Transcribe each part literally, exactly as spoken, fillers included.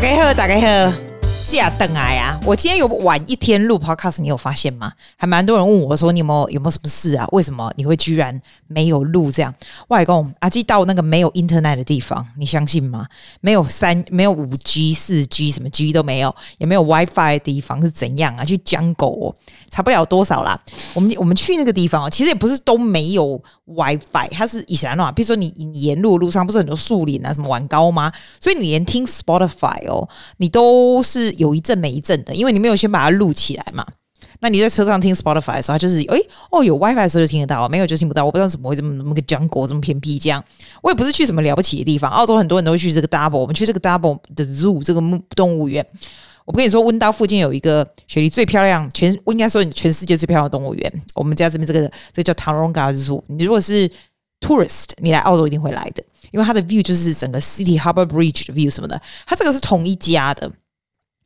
大家好，大家好，假等来啊！我今天有晚一天录 podcast， 你有发现吗？还蛮多人问我说，你有没有有没有什么事啊？为什么你会居然没有录这样？外公阿基到那个没有 internet 的地方，你相信吗？没有三，没有五 G、四 G， 什么 G 都没有，也没有 WiFi 的地方是怎样啊？去江狗、哦、差不了多少啦。我们我们去那个地方、哦、其实也不是都没有 WiFi， 它是以前的话，比如说你沿路路上不是很多树林啊，什么晚高吗？所以你连听 Spotify 哦，你都是有一阵没一阵的，因为你没有先把它录起来嘛。那你在车上听 Spotify 的时候，它就是哎、欸、哦有 WiFi 的时候就听得到，没有就听不到。我不知道怎么会这么那么个讲果这么偏僻这样。我也不是去什么了不起的地方，澳洲很多人都会去这个 Dubbo， 我们去这个 Dubbo 的 Zoo 这个动物园。我跟你说，温刀附近有一个雪梨最漂亮，全我应该说全世界最漂亮的动物园。我们家这边这个这个叫 Taronga Zoo， 你如果是 tourist， 你来澳洲一定会来的，因为它的 view 就是整个 City Harbour Bridge 的 view 什么的。它这个是同一家的。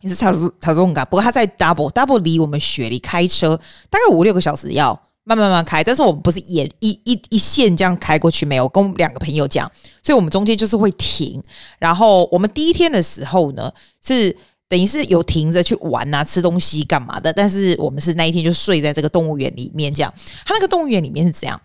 也是Taronga，不过他在 Dubbo， Dubbo 离我们雪梨开车大概五六个小时，要慢慢慢开。但是我们不是一一一线这样开过去，没有，我跟两个朋友讲，所以我们中间就是会停。然后我们第一天的时候呢，是等于是有停着去玩啊，吃东西干嘛的。但是我们是那一天就睡在这个动物园里面，这样。他那个动物园里面是这样。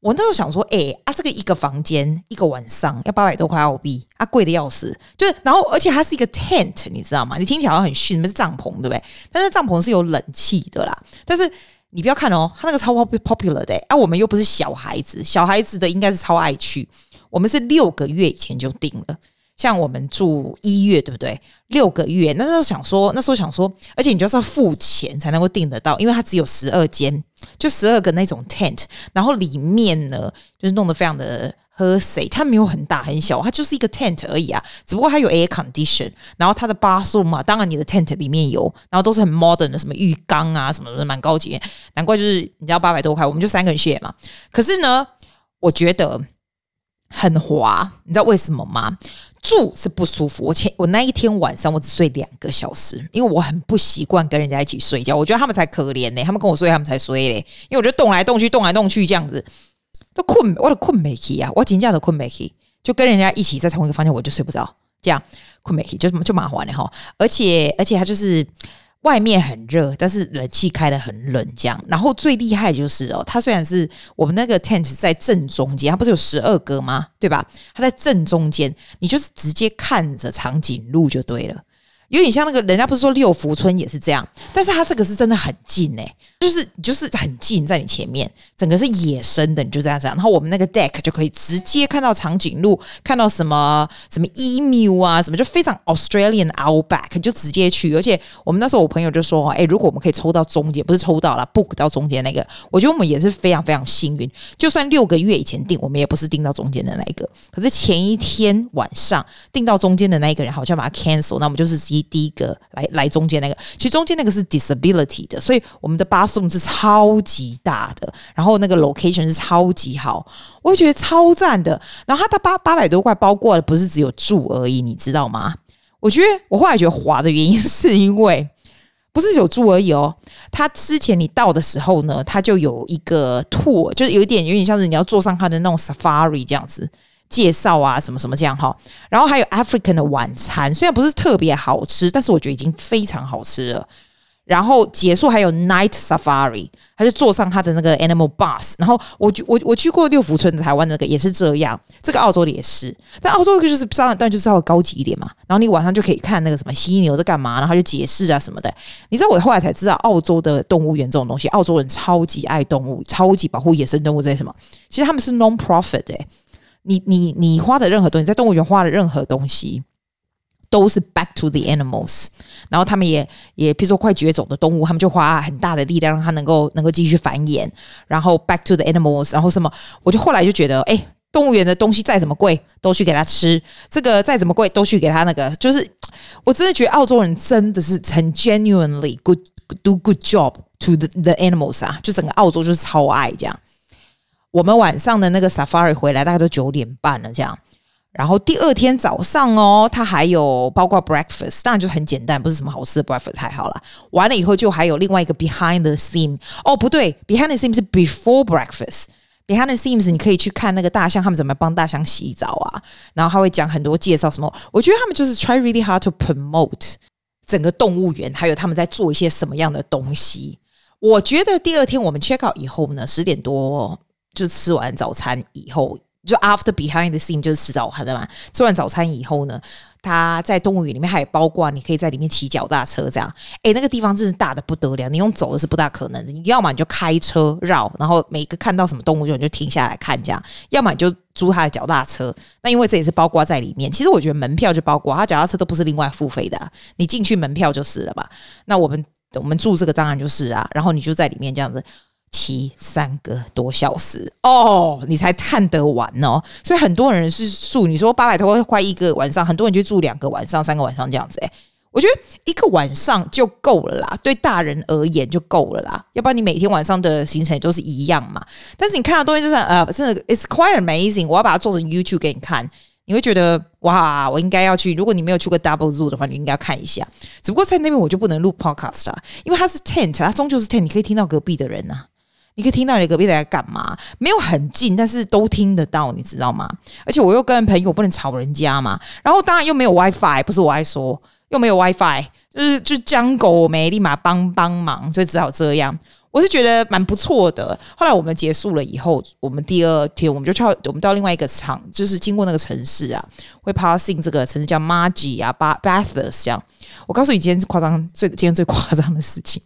我那时候想说，哎、欸、啊，这个一个房间一个晚上要八百多块澳币，啊，贵的要死。就是，然后而且它是一个 tent， 你知道吗？你听起来好像很逊，那是帐篷，对不对？但是帐篷是有冷气的啦。但是你不要看哦，它那个超 popular 的、欸、啊，我们又不是小孩子，小孩子的应该是超爱去。我们是六个月以前就定了，像我们住一月，对不对？六个月，那时候想说，那时候想说，而且你就是要付钱才能够订得到，因为它只有十二间。就十二个那种 tent， 然后里面呢就是弄得非常的喝水，它没有很大很小，它就是一个 tent 而已啊，只不过它有 air condition， 然后它的 bathroom 啊，当然你的 tent 里面有，然后都是很 modern 的，什么浴缸啊什么的，蛮高级，难怪就是你知道八百多块，我们就三个人 share 嘛。可是呢，我觉得很滑，你知道为什么吗？住是不舒服，我前我那一天晚上我只睡两个小时，因为我很不习惯跟人家一起睡觉，我觉得他们才可怜呢、欸，他们跟我睡，他们才衰嘞、欸，因为我就动来动去，动来动去这样子，都困，我都困没起啊，我真的都困没起，就跟人家一起在同一个房间，我就睡不着，这样困没起就就麻烦了哈，而且而且他就是。外面很热，但是冷气开得很冷，这样。然后最厉害的就是哦，它虽然是我们那个 tent 在正中间，它不是有十二个吗？对吧？它在正中间，你就是直接看着长颈鹿就对了，有点像那个人家不是说六福村也是这样，但是它这个是真的很近欸，就是就是很近在你前面，整个是野生的，你就这样这样。然后我们那个 deck 就可以直接看到长颈鹿，看到什么什么 emu 啊，什么就非常 Australian outback， 就直接去。而且我们那时候我朋友就说，哎、欸，如果我们可以抽到中间，不是抽到啦 book 到中间那个，我觉得我们也是非常非常幸运。就算六个月以前订，我们也不是订到中间的那一个。可是前一天晚上订到中间的那一个人好像把它 cancel， 那我们就是直接第一个来来中间那个。其实中间那个是 disability 的，所以我们的 bathroom是超级大的，然后那个 location 是超级好，我觉得超赞的。然后它八八百多块包括的不是只有住而已，你知道吗？我觉得我后来觉得滑的原因是因为不是只有住而已哦，它之前你到的时候呢，它就有一个 tour， 就是有一点有点像是你要坐上它的那种 safari 这样子。介绍啊，什么什么这样哈，然后还有 African 的晚餐，虽然不是特别好吃，但是我觉得已经非常好吃了。然后结束还有 Night Safari， 他就坐上他的那个 Animal Bus。然后我我我去过六福村的台湾那个也是这样，这个澳洲的也是，但澳洲那个就是当然就是稍微高级一点嘛。然后你晚上就可以看那个什么犀牛在干嘛，然后他就解释啊什么的。你知道我后来才知道，澳洲的动物园这种东西，澳洲人超级爱动物，超级保护野生动物这些什么，其实他们是 non-profit 哎、欸。你你你花的任何东西，在动物园花的任何东西，都是 back to the animals。然后他们也也，譬如说快绝种的动物，他们就花很大的力量让它能够能够继续繁衍。然后 back to the animals， 然后什么，我就后来就觉得，哎、欸，动物园的东西再怎么贵，都去给它吃；这个再怎么贵，都去给它那个。就是我真的觉得澳洲人真的是很 genuinely good do good job to the the animals 啊，就整个澳洲就是超爱这样。我们晚上的那个 safari 回来大概都九点半了这样，然后第二天早上哦，它还有包括 breakfast， 当然就很简单，不是什么好吃的 breakfast 还好啦。完了以后就还有另外一个 behind the scene， 哦不对 ，behind the scene 是 before breakfast。behind the scenes 你可以去看那个大象他们怎么帮大象洗澡啊，然后他会讲很多介绍什么，我觉得他们就是 try really hard to promote 整个动物园，还有他们在做一些什么样的东西。我觉得第二天我们 check out 以后呢，十点多就吃完早餐以后，就 after behind the scene 就是吃早餐的嘛，吃完早餐以后呢，它在动物园里面还包括你可以在里面骑脚踏车这样，诶，那个地方真是大的不得了，你用走的是不大可能的，你要么你就开车绕，然后每个看到什么动物就你就停下来看这样，要么你就租它的脚踏车，那因为这也是包括在里面，其实我觉得门票就包括，它脚踏车都不是另外付费的、啊、你进去门票就是了吧。那我们我们住这个当然就是啊，然后你就在里面这样子骑三个多小时哦，你才看得完哦。所以很多人是住，你说八百多块一个晚上，很多人就住两个晚上、三个晚上这样子、欸。我觉得一个晚上就够了啦，对大人而言就够了啦。要不然你每天晚上的行程都是一样嘛。但是你看到东西就是呃，真的 ，it's quite amazing。我要把它做成 YouTube 给你看。你会觉得哇，我应该要去。如果你没有去过 Dubbo Zoo 的话，你应该要看一下。只不过在那边我就不能录 podcast 啊，因为它是 tent， 它终究是 tent， 你可以听到隔壁的人啊，你可以听到你隔壁的人在干嘛，没有很近，但是都听得到，你知道吗？而且我又跟朋友不能吵人家嘛，然后当然又没有 WiFi， 不是我爱说，又没有 WiFi， 就是就江狗没立马帮帮忙，所以只好这样。我是觉得蛮不错的。后来我们结束了以后，我们第二天我们就去，我们到另外一个场，就是经过那个城市啊，会 passing 这个城市叫 Margie 啊 Bathurst 这样。我告诉你今天夸张最今天最夸张的事情，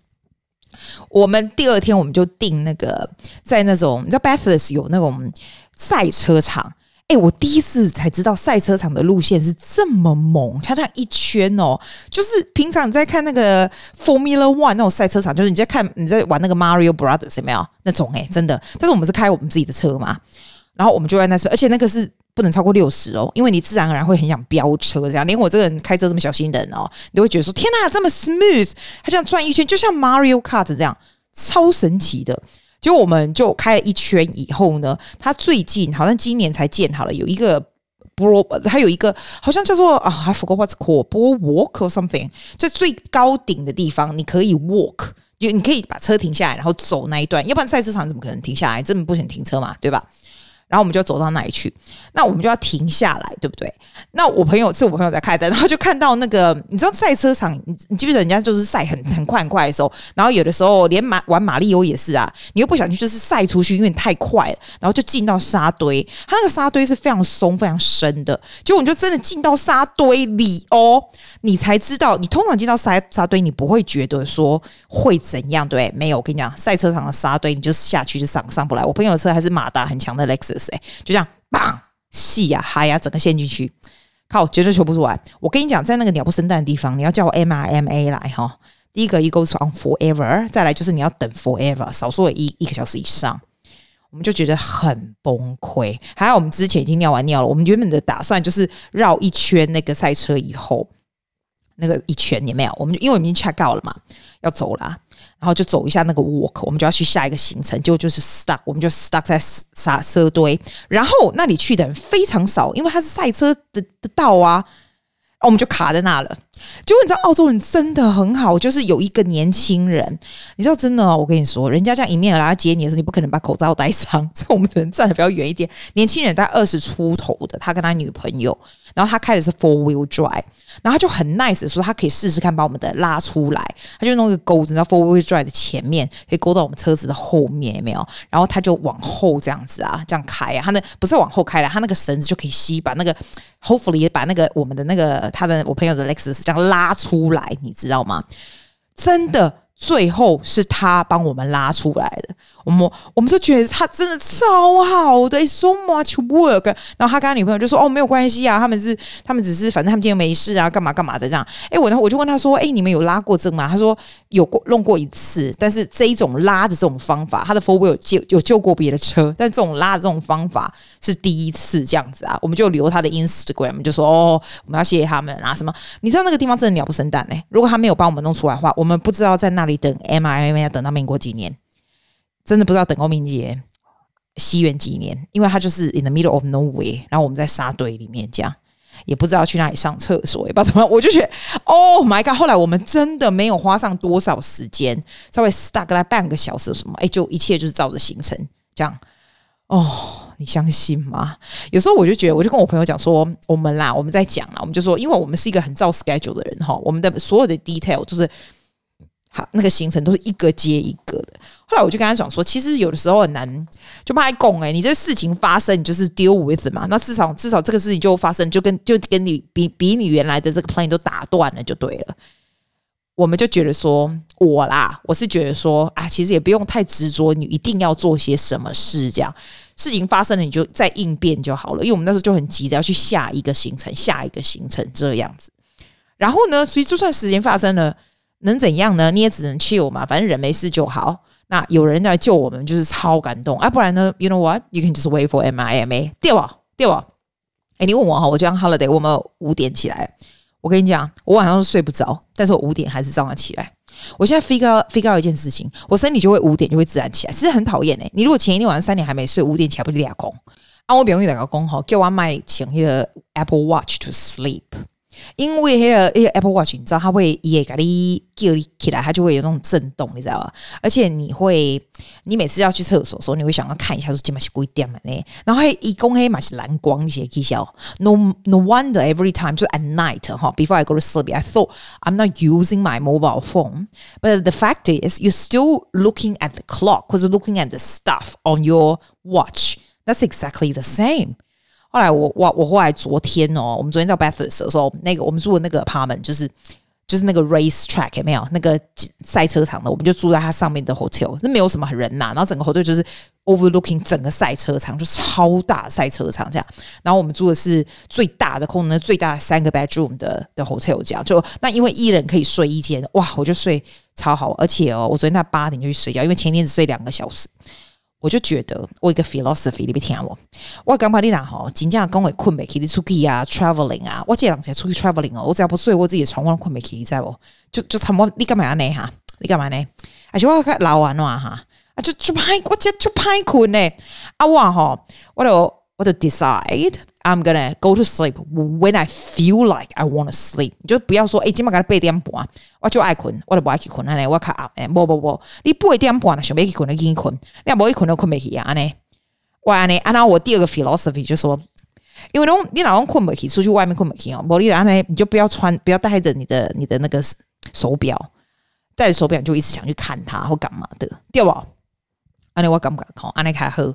我们第二天我们就订那个在那种你知道 Bathurst 有那种赛车场。欸，我第一次才知道赛车场的路线是这么猛，它这样一圈哦，就是平常你在看那个 Formula One 那种赛车场，就是你在看你在玩那个 Mario Brothers 有没有那种欸，真的。但是我们是开我们自己的车嘛，然后我们就在那车，而且那个是不能超过六十哦，因为你自然而然会很想飙车这样。连我这个人开车这么小心的人哦，你都会觉得说天哪，这么 smooth， 它这样转一圈就像 Mario Kart 这样，超神奇的。结果我们就开了一圈以后呢，他最近好像今年才建好了，有一个他有一个好像叫做啊、oh, I forgot what's called boardwalk or something， 在最高顶的地方你可以 walk， 你可以把车停下来然后走那一段，要不然赛车场怎么可能停下来，这么不行停车嘛，对吧？然后我们就走到那里去，那我们就要停下来，对不对？那我朋友是我朋友在开的，然后就看到那个，你知道赛车场，你你记不记得人家就是赛很很快很快的时候，然后有的时候连马玩马力欧也是啊，你又不小心就是赛出去，因为你太快了，然后就进到沙堆，它那个沙堆是非常松非常深的，结果你就真的进到沙堆里哦，你才知道，你通常进到沙沙堆，你不会觉得说会怎样，对？没有，我跟你讲，赛车场的沙堆你就下去就上上不来。我朋友的车还是马达很强的 Lexus。欸、就这样棒戏啊嗨啊整个陷进去，靠，绝对求不出来。我跟你讲，在那个鸟不生蛋的地方，你要叫我 M R M A 来哈。第一个 it goes on forever， 再来就是你要等 forever， 少说 一, 一个小时以上，我们就觉得很崩溃。还好我们之前已经尿完尿了，我们原本的打算就是绕一圈那个赛车以后，那个一圈也没有，我们因为我们已经 check out 了嘛，要走了、啊。然后就走一下那个 walk， 我们就要去下一个行程，结果就是 stuck， 我们就 stuck 在刹车堆，然后那里去的人非常少，因为它是赛车 的, 的道啊，我们就卡在那了。结果你知道澳洲人真的很好，就是有一个年轻人，你知道真的哦，我跟你说，人家这样迎面而来接你的时候，你不可能把口罩戴上，所以我们只能站得比较远一点。年轻人大概二十出头的，他跟他女朋友，然后他开的是 four wheel drive， 然后他就很 nice 的说他可以试试看把我们的拉出来，他就弄一个钩子，你知道 four wheel drive 的前面可以勾到我们车子的后面有没有？然后他就往后这样子啊，这样开啊，他那不是往后开了，他那个绳子就可以吸，把那个 hopefully 也把那个我们的那个他的我朋友的 Lexus。这样拉出来，你知道吗？真的，最后是他帮我们拉出来的。我们我们就觉得他真的超好的 ，so much work。然后他跟他女朋友就说：“哦，没有关系啊，他们是他们只是反正他们今天没事啊，干嘛干嘛的这样。”哎，我然后我就问他说：“哎，你们有拉过这个吗？”他说：“有过，弄过一次，但是这一种拉的这种方法，他的 four wheel 有救有救过别的车，但这种拉的这种方法是第一次这样子啊。”我们就留他的 Instagram， 就说：“哦，我们要谢谢他们啊什么？”你知道那个地方真的鸟不生蛋哎、欸！如果他没有帮我们弄出来的话，我们不知道在那里等 M I M A 要等到民国几年。真的不知道等欧明杰西元几年，因为他就是 in the middle of nowhere， 然后我们在沙堆里面这样，也不知道去哪里上厕所，也不知道怎么样，我就觉得 Oh my God！ 后来我们真的没有花上多少时间，稍微 stuck 大概半个小时什么，哎，就一切就是照着行程这样。哦，你相信吗？有时候我就觉得，我就跟我朋友讲说，我们啦，我们在讲啦，我们就说，因为我们是一个很照 schedule 的人，我们的所有的 detail 就是那个行程都是一个接一个的。后来我就跟他讲说，其实有的时候很难，就怕讲哎，你这事情发生，你就是 deal with 嘛。那至少至少这个事情就发生，就跟就跟你比比你原来的这个 plan 都打断了，就对了。我们就觉得说，我啦，我是觉得说啊，其实也不用太执着，你一定要做些什么事，这样事情发生了你就再应变就好了。因为我们那时候就很急着要去下一个行程，下一个行程这样子。然后呢，所以就算时间发生了。能怎样呢？你也只能 chill 嘛，反正人没事就好。那有人来救我们，就是超感动啊！不然呢 ？You know what? You can just wait for M I M A， 对吧？对吧？哎、欸，你问我哈，我就像 holiday， 我们五点起来。我跟你讲，我晚上都睡不着，但是我五点还是照样起来。我现在 figure figure out 一件事情，我身体就会五点就会自然起来，其实很讨厌哎。你如果前一天晚上三点还没睡，五点起来不就俩空？啊，我朋友两个讲吼，叫我买穿那个 Apple Watch to sleep。因为那个 Apple Watch 你知道它会也给你叫你起来，它就会有那种震动，你知道吧？而且你会，你每次要去厕所的时候，你会想要看一下说今晚是几点了呢？然后一公黑嘛是蓝光那些技巧 ，no no wonder every time 就 at night before I go to sleep, I thought I'm not using my mobile phone, but the fact is you're still looking at the clock, 或者 looking at the stuff on your watch. That's exactly the same.后来我我我后来昨天哦，我们昨天到 Bathurst 的时候，那个我们住的那个 apartment 就是就是那个 race track 有没有那个赛车场的，我们就住在它上面的 hotel， 那没有什么人呐、啊，然后整个 hotel 就是 overlooking 整个赛车场，就超大赛车场这样。然后我们住的是最大的空间，最大的三个 bedroom 的的 hotel 这样。就那因为一人可以睡一间，哇，我就睡超好，而且哦，我昨天到八点就去睡觉，因为前天只睡两个小时。我就觉得我有一个 philosophy， 你别听我。我感觉你呐吼，真正讲会困不起，你出去啊 ，traveling 啊，我这人才出去 traveling 哦，我只要不睡我自己的床，我都困不起，你知道不？就就差不多，你干嘛安尼哈？你干嘛呢？而且我较老啊喏哈，啊就就歹，我这就歹困呢。啊我吼，我就我就 decide I'm gonna go to sleep when I feel like I want to sleep。你就不要说哎，今晚给他八点半，我就爱困，我就不爱去困安尼，我较暗哎，不不不，你八点半想要去困就去困，你无去困就困不起啊安尼。我安尼，然后我第二个 philosophy 就说，因为侬你老公困不起，出去外面困不起哦，无你安尼你就不要穿，不要带着你的你的那个手表，带着手表你就一直想去看它或干嘛的，对不？安尼我感觉吼，安尼较好。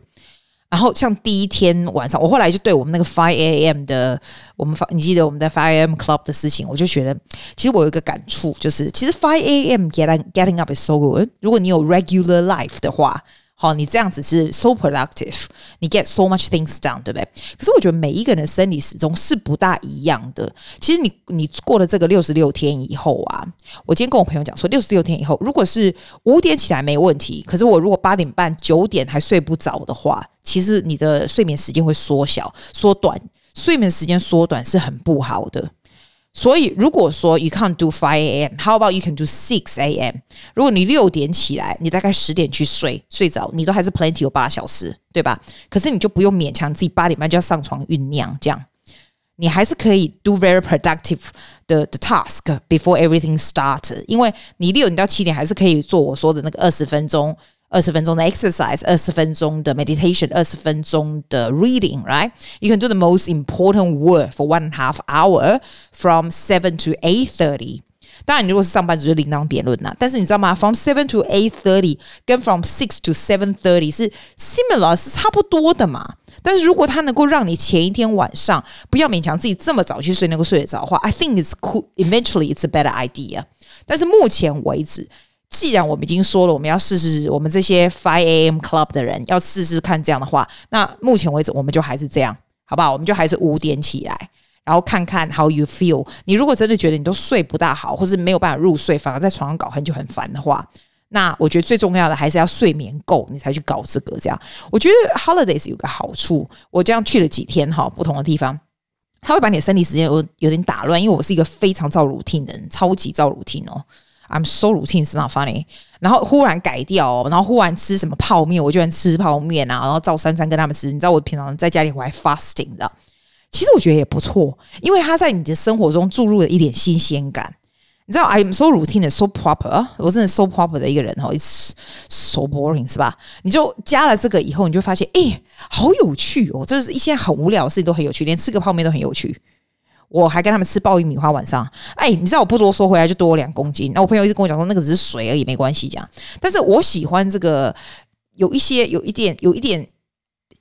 然后像第一天晚上，我后来就对我们那个 five A M 的，我们你记得我们的 five A M club 的事情，我就觉得其实我有一个感触，就是其实 five A M getting getting up is so good。如果你有 regular life 的话，好，你这样子是 so productive， 你 get so much things done， 对不对？可是我觉得每一个人的生理时钟是不大一样的。其实你你过了这个六十六天以后啊，我今天跟我朋友讲说，六十六天以后，如果是五点起来没问题，可是我如果八点半、九点还睡不着的话，其实你的睡眠时间会缩小、缩短，睡眠时间缩短是很不好的。所以如果说 you can't do five A M, how about you can do six A M? 如果你六点起来，你大概十点去睡，睡着你都还是 plenty 有八小时，对吧？可是你就不用勉强自己八点半就要上床酝酿，这样你还是可以 do very productive 的 task before everything started， 因为你六点到七点还是可以做我说的那个二十分钟。二十分钟的 exercise， 二十分钟的 meditation， 二十分钟的 reading， right? You can do the most important work for one and a half hour from seven to eight thirty. 当然，你如果是上班族就另当别论啦。但是你知道吗 ？From seven to eight thirty 跟 from six to seven thirty 是 similar， 是差不多的嘛。但是如果它能够让你前一天晚上不要勉强自己这么早去睡，能够睡得着的话 ，I think it's cool. Eventually, it's a better idea. 但是目前为止。既然我们已经说了我们要试试我们这些 five A M club 的人要试试看这样的话，那目前为止我们就还是这样好不好？我们就还是五点起来，然后看看 how you feel。 你如果真的觉得你都睡不大好，或是没有办法入睡，反而在床上搞很久很烦的话，那我觉得最重要的还是要睡眠够，你才去搞这个。这样我觉得 holidays 有个好处，我这样去了几天不同的地方，它会把你的生理时间 有, 有点打乱，因为我是一个非常照 routine 的人，超级照 routine 哦，I'm so routine, it's not funny. 然后忽然改掉、哦，然后忽然吃什么泡面，我居然吃泡面啊！然后照三餐跟他们吃，你知道我平常在家里我还 fasting 的，其实我觉得也不错，因为它在你的生活中注入了一点新鲜感。你知道 I'm so routine and so proper， 我真的 so proper 的一个人 It's so boring 是吧？你就加了这个以后，你就发现哎、欸，好有趣哦！这是一些很无聊的事情都很有趣，连吃个泡面都很有趣。我还跟他们吃鲍鱼米花晚上，哎、欸，你知道我不多说回来就多我两公斤。那我朋友一直跟我讲说那个只是水而已，没关系这样。但是我喜欢这个有一些有一点有一点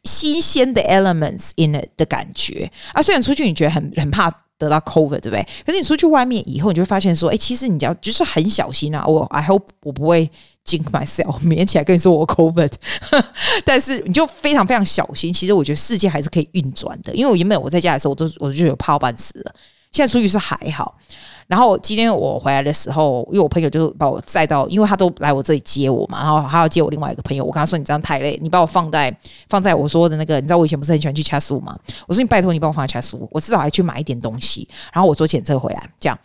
新鲜的 elements in it 的感觉啊。虽然出去你觉得很很怕得到 COVID 对不对？可是你出去外面以后，你就会发现说，哎、欸，其实你只要就是很小心啊。我 I hope 我不会 jinx myself， 明天起来跟你说我 COVID， 但是你就非常非常小心。其实我觉得世界还是可以运转的，因为我原本我在家的时候，我都我就有怕半死了。现在出去是还好。然后今天我回来的时候，因为我朋友就把我载到，因为他都来我这里接我嘛，然后他要接我另外一个朋友。我跟他说：“你这样太累，你把我放在放在我说的那个，你知道我以前不是很喜欢去恰苏嘛？我说你拜托你帮我放在恰苏，我至少还去买一点东西。然后我坐检测回来，这样。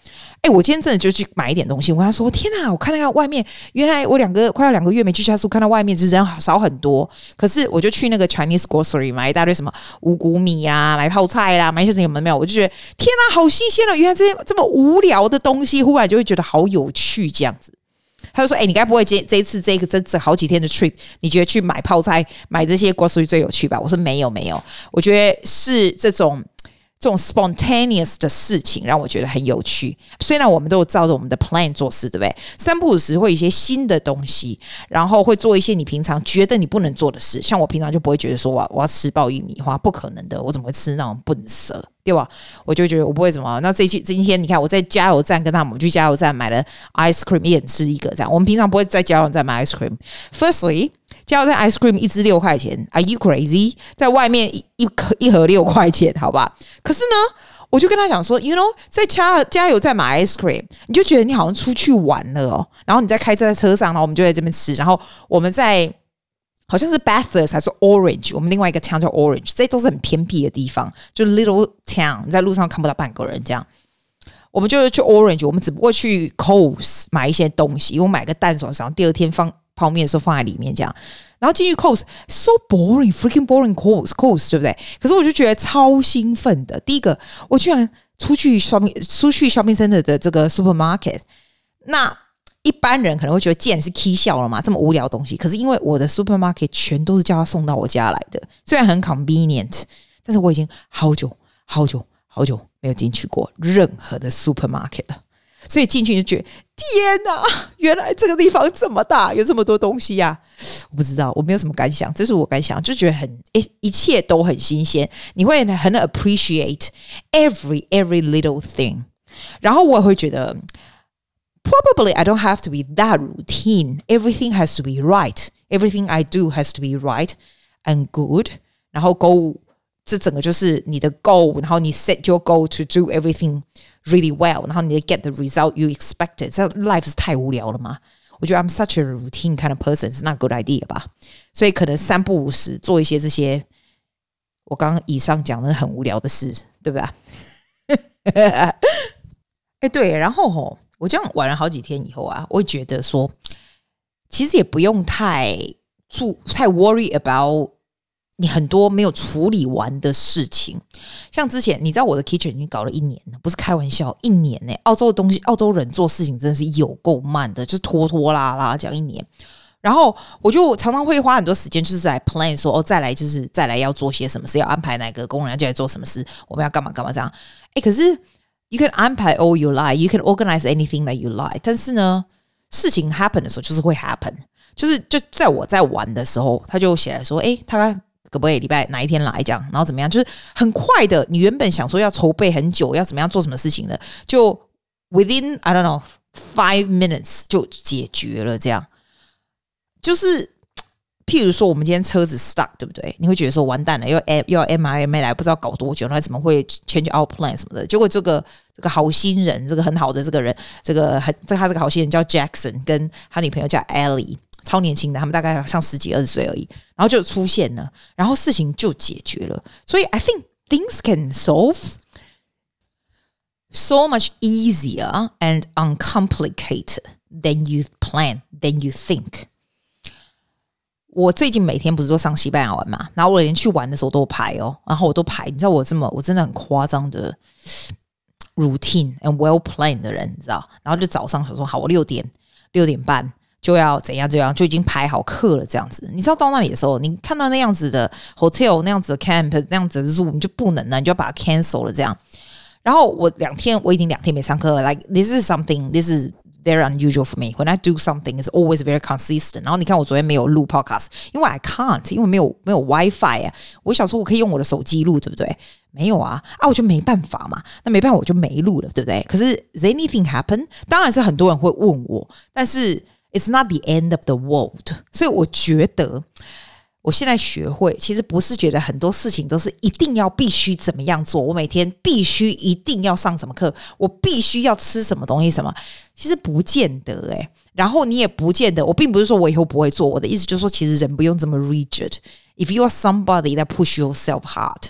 哎，我今天真的就去买一点东西。我跟他说：天哪！我看到外面，原来我两个快要两个月没去恰苏，看到外面是人少很多。可是我就去那个 Chinese grocery 买一大堆什么五谷米啊，买泡菜啦、啊，买一些什么没有，我就觉得天哪，好新鲜哦！原来这这么无聊。”聊的东西忽然就会觉得好有趣，这样子。他就说：“哎、欸，你该不会这这一次这个这这好几天的 trip， 你觉得去买泡菜、买这些 grocery 最有趣吧？”我说：“没有，没有，我觉得是这种这种 spontaneous 的事情让我觉得很有趣。虽然我们都有照着我们的 plan 做事，对不对？三不五时会有一些新的东西，然后会做一些你平常觉得你不能做的事。像我平常就不会觉得说我我要吃鲍鱼米花，不可能的，我怎么会吃那种笨蛇？”对吧？我就觉得我不会怎么。那这期今天你看，我在加油站跟他们，我们去加油站买了 ice cream， 一人吃一个这样。我们平常不会在加油站买 ice cream。Firstly， 加油站 ice cream 一支六块钱 ，Are you crazy？ 在外面 一, 一, 一盒六块钱，好吧？可是呢，我就跟他讲说 ，You know， 在加加油站买 ice cream， 你就觉得你好像出去玩了哦。然后你再开车在车上，然后我们就在这边吃，然后我们在。好像是 Bathurst 还是 Orange， 我们另外一个 town 叫 Orange， 这都是很偏僻的地方，就 little town， 你在路上看不到半个人这样。我们就去 Orange， 我们只不过去 Coles 买一些东西，我买个蛋爽爽，第二天放泡面的时候放在里面这样。然后进去 Coles， so boring， freaking boring Coles Coles， 对不对？可是我就觉得超兴奋的。第一个，我居然出去 shopping， 出去 shopping center 的这个 supermarket， 那。一般人可能会觉得既然是 K 笑了嘛，这么无聊的东西。可是因为我的 supermarket 全都是叫他送到我家来的，虽然很 convenient， 但是我已经好久好久好久没有进去过任何的 supermarket 了。所以进去就觉得天哪，原来这个地方这么大，有这么多东西啊！我不知道，我没有什么感想，这是我感想，就觉得很一切都很新鲜，你会很 appreciate every every little thing。然后我也会觉得。Probably I don't have to be that routine. Everything has to be right. Everything I do has to be right and good. 然后 go 这整个就是你的 goal， 然后你 set your goal to do everything really well， 然后你 get the result you expected. 这 life 是太无聊了嘛？我觉得 I'm such a routine kind of person. It's not a good idea 吧？所以可能三不五时做一些这些我刚刚以上讲的很无聊的事，对吧？哎，对，然后吼。我这样玩了好几天以后啊，我会觉得说，其实也不用太注太 worry about 你很多没有处理完的事情。像之前，你知道我的 kitchen 已经搞了一年了，不是开玩笑，一年呢、欸。澳洲的东西，澳洲人做事情真的是有够慢的，就拖拖拉拉讲一年。然后我就常常会花很多时间，就是在 plan 说哦，再来就是再来要做些什么事，要安排哪个工人要进来做什么事，我们要干嘛干嘛这样。哎，可是。You can 安排 all you like, you can organize anything that you like. 但是呢，事情 happen 的时候就是会 happen， 就是就在我在玩的时候，他就写来说，哎，他可不可以礼拜哪一天来这样，然后怎么样，就是很快的。你原本想说要筹备很久，要怎么样做什么事情的，就 within I don't know five minutes 就解决了这样。就是譬如说，我们今天车子 stuck， 对不对？你会觉得说完蛋了，又要 M I M A 来，不知道搞多久，那怎么会 change our plan 什么的？结果这个这个好心人，这个很好的这个人，这个很这他这个好心人叫 Jackson， 跟他女朋友叫 Ellie， 超年轻的，他们大概像十几二十岁而已，然后就出现了，然后事情就解决了。所以 I think things can solve so much easier and uncomplicated than you plan, than you think.我最近每天不是都上西班牙玩嘛，然后我连去玩的时候都排哦，然后我都排，你知道我这么我真的很夸张的， routine and well planned 的人，你知道？然后就早上想说，好，我六点六点半就要怎样怎样，就已经排好课了这样子。你知道到那里的时候，你看到那样子的 hotel、那样子的 camp、那样子的 zoo， 你就不能了，你就要把它 cancel 了这样。然后我两天，我已经两天没上课了。Like this is something, this is very unusual for me. When I do something, it's always very consistent. 然后你看我昨天没有录 podcast， 因为 I can't， 因为没有没有 WiFi 啊。我想说我可以用我的手机录，对不对？没有啊，啊，我就没办法嘛。那没办法我就没录了，对不对？可是 does anything happen？ 当然是很多人会问我，但是 it's not the end of the world。所以我觉得。我现在学会，其实不是觉得很多事情都是一定要必须怎么样做，我每天必须一定要上什么课，我必须要吃什么东西什么，其实不见得诶、欸、然后你也不见得，我并不是说我以后不会做，我的意思就是说，其实人不用这么 rigid。 If you are somebody that push yourself hard,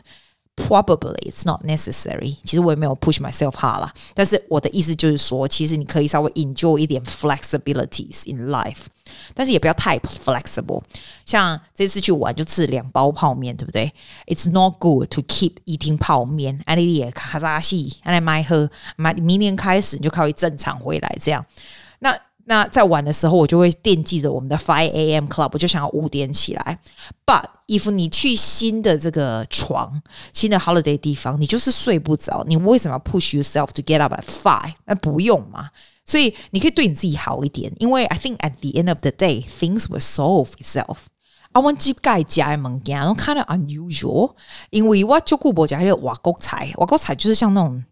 probably it's not necessary。 其实我也没有 push myself hard 啦，但是我的意思就是说，其实你可以稍微 enjoy 一点 flexibilities in life， 但是也不要太 flexible。 像这次去玩就吃两包泡面，对不对？ It's not good to keep eating 泡面，安利也卡扎西，安利买喝，明年开始你就可以正常回来这样。那那在玩的时候，我就会惦记着我们的 five A M club， 我就想要五点起来。But if 你去新的这个床、新的 holiday 地方，你就是睡不着，你为什么要 push yourself to get up at five？ 那不用嘛。所以你可以对你自己好一点，因为 I think at the end of the day, things will solve itself。啊，我即介食的物件，我kind of unusual， 因为我很久没吃那个外国菜，外国菜就是像那种。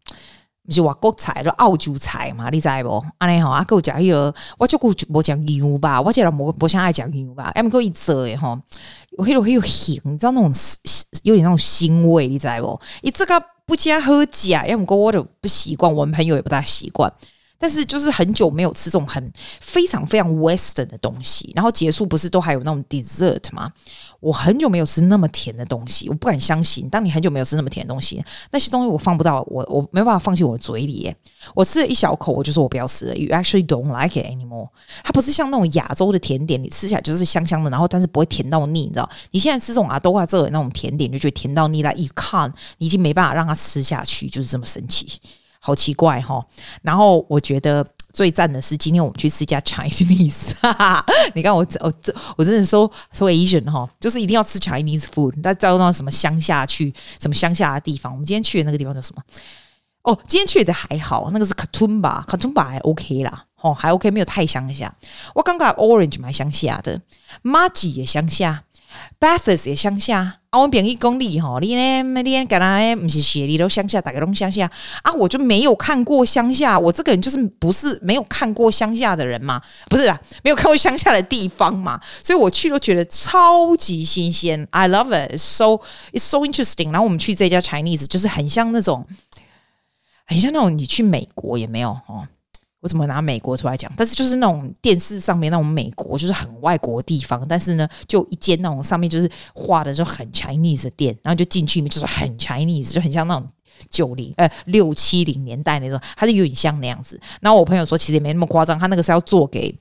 不是外国菜，就澳洲菜嘛，你知无？安尼吼，啊，佮有食迄个，我足久无食牛吧，我即个无无啥爱食牛吧，还没佮伊做诶吼，有迄落迄落腥，你知道那种有点那种腥味，你知无？伊这个不加喝假，还没佮我就不习惯，我们朋友也不大习惯。但是就是很久没有吃这种很非常非常 western 的东西，然后结束不是都还有那种 dessert 吗？我很久没有吃那么甜的东西，我不敢相信。当你很久没有吃那么甜的东西，那些东西我放不到，我我没办法放进我的嘴里耶。我吃了一小口，我就说我不要吃了。You actually don't like it anymore。它不是像那种亚洲的甜点，你吃起来就是香香的，然后但是不会甜到腻，你知道？你现在吃这种阿多啊这那种甜点，就觉得甜到腻了。You can't， 你已经没办法让它吃下去，就是这么神奇。好奇怪齁。然后我觉得最赞的是今天我们去吃一家 Chinese， 你看我我我真的说说 Asian 齁，就是一定要吃 Chinese food。那到到什么乡下去，什么乡下的地方，我们今天去的那个地方叫什么？哦，今天去的还好，那个是 Katoomba， Katoomba 还 OK 啦，齁，还 OK， 没有太乡下。我刚刚 Orange 蛮乡下的， Margie 也乡下。Bathurst 也乡下啊，我朋友说你吼，你呢，你呢，干那不是雪梨都乡下，大家都乡下啊，我就没有看过乡下，我这个人就是不是没有看过乡下的人嘛，不是啦，没有看过乡下的地方嘛，所以我去都觉得超级新鲜。 I love it, it's so, it's so interesting。 然后我们去这家 Chinese 就是很像那种很像那种你去美国也没有哦，我怎么拿美国出来讲？但是就是那种电视上面那种美国，就是很外国的地方，但是呢，就一间那种上面就是画的就很 Chinese 的店，然后就进去里面就是很 Chinese， 就很像那种九零呃六七零年代那种，它就有点像那样子。然后我朋友说，其实也没那么夸张，他那个是要做给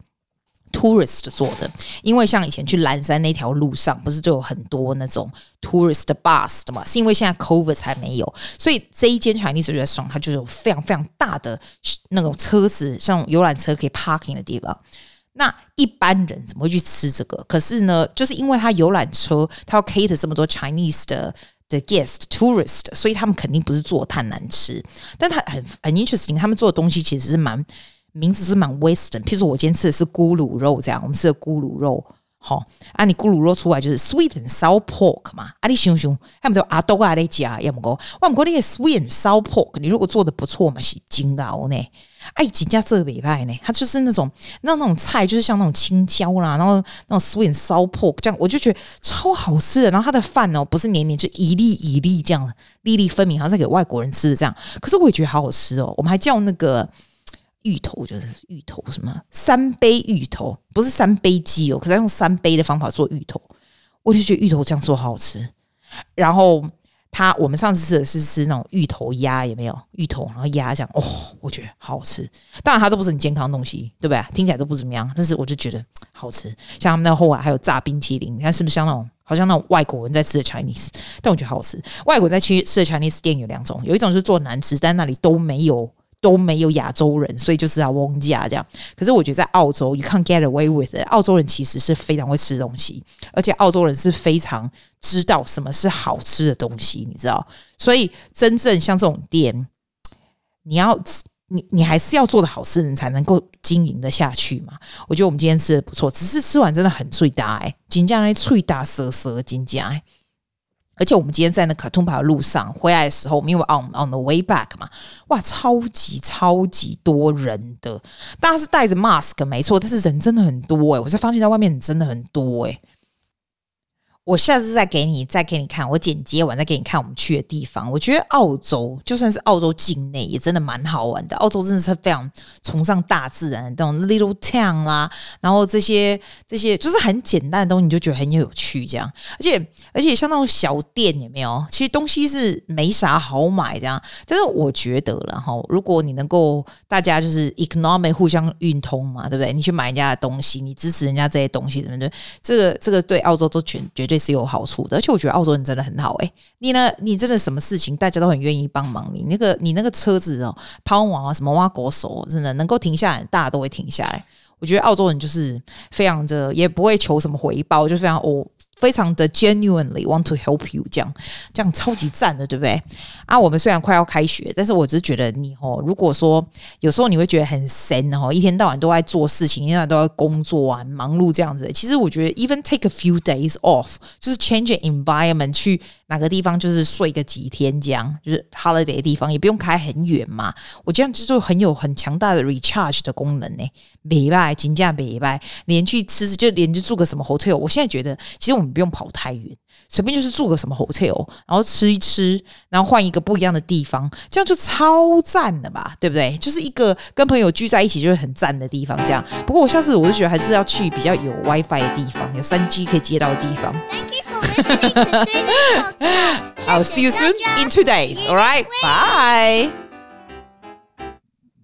tourist 做的，因为像以前去蓝山那条路上，不是就有很多那种 tourist bus 的嘛？是因为现在 COVID 才没有，所以这一间 Chinese restaurant 它就有非常非常大的那种车子，像游览车可以 parking 的地方。那一般人怎么会去吃这个？可是呢，就是因为它游览车，它要 cater 这么多 Chinese 的。The guest, tourist， 所以他们肯定不是做太难吃，但他很很 interesting， 他们做的东西其实是蛮名字是蛮 western。譬如说我今天吃的是咕噜肉，这样我们吃的咕噜肉，好、哦、啊，你咕噜肉出来就是 sweet and sour pork 嘛，啊你想想，他们都阿豆阿在加，要么讲，我们讲那个 sweet and sour pork， 你如果做的不错嘛，是真熬呢。哎，几家这北派呢？它就是那种那那种菜，就是像那种青椒啦，然后那种 sweet and sour pork 这样，我就觉得超好吃的。然后它的饭哦，不是黏黏，就一粒一粒这样，粒粒分明，好像在给外国人吃的这样。可是我也觉得好好吃哦。我们还叫那个芋头，就是芋头什么三杯芋头，不是三杯鸡哦，可是它用三杯的方法做芋头，我就觉得芋头这样做好好吃。然后他我们上次吃的是吃那种芋头鸭，也没有芋头，然后鸭这样，哦，我觉得好好吃。当然它都不是很健康的东西，对不对？听起来都不怎么样，但是我就觉得好吃。像他们那后来还有炸冰淇淋，你看是不是像那种好像那种外国人在吃的 Chinese， 但我觉得好吃。外国人在吃的 Chinese 店有两种，有一种是做难吃，但那里都没有都没有亚洲人，所以就是要翁价这样。可是我觉得在澳洲 ，you can't get away with it。澳洲人其实是非常会吃东西，而且澳洲人是非常知道什么是好吃的东西，你知道？所以真正像这种店，你要你你还是要做的好吃，你才能够经营的下去嘛。我觉得我们今天吃的不错，只是吃完真的很脆大哎，金价那脆大蛇蛇金价哎。而且我们今天在那 Katoomba 的路上回来的时候，我们因为 on, on the way back 嘛，哇，超级超级多人的，大家是戴着 mask 没错，但是人真的很多、欸、我才发现在外面人真的很多、欸、我下次再给你再给你看，我剪接完再给你看我们去的地方。我觉得澳洲就算是澳洲境内也真的蛮好玩的，澳洲真的是非常崇尚大自然的那种 little town 啦，然后这些这些就是很简单的东西，你就觉得很有趣这样，而且而且像那种小店也没有，其实东西是没啥好买这样。但是我觉得啦，如果你能够大家就是 economic 互相运通嘛，对不对？你去买人家的东西，你支持人家这些东西，对不对？这个这个对澳洲都全绝对是有好处的。而且我觉得澳洲人真的很好哎、欸，你呢？你真的什么事情大家都很愿意帮忙你。那个你那个车子哦，抛网啊什么挖狗手，真的能够停下来，大家都会停下来。我觉得澳洲人就是非常的，也不会求什么回报，就非常哦。非常的 genuinely want to help you 这样这样超级赞的，对不对啊？我们虽然快要开学，但是我只是觉得你、哦、如果说有时候你会觉得很闲、哦、一天到晚都在做事情，一天到晚都在工作啊，很忙碌这样子，其实我觉得 even take a few days off 就是 change an environment 去哪个地方就是睡个几天这样，就是 holiday 的地方也不用开很远嘛，我这样就很有很强大的 recharge 的功能耶，不错，真的不错，连去吃就连去住个什么 hotel， 我现在觉得其实我们不用跑太远，随便就是住个什么 hotel， 然后吃一吃，然后换一个不一样的地方，这样就超赞了吧，对不对？就是一个跟朋友聚在一起就是很赞的地方这样。不过我下次我就觉得还是要去比较有 wifi 的地方，有 三G 可以接到的地方。I'll see you soon in two days. All right, bye.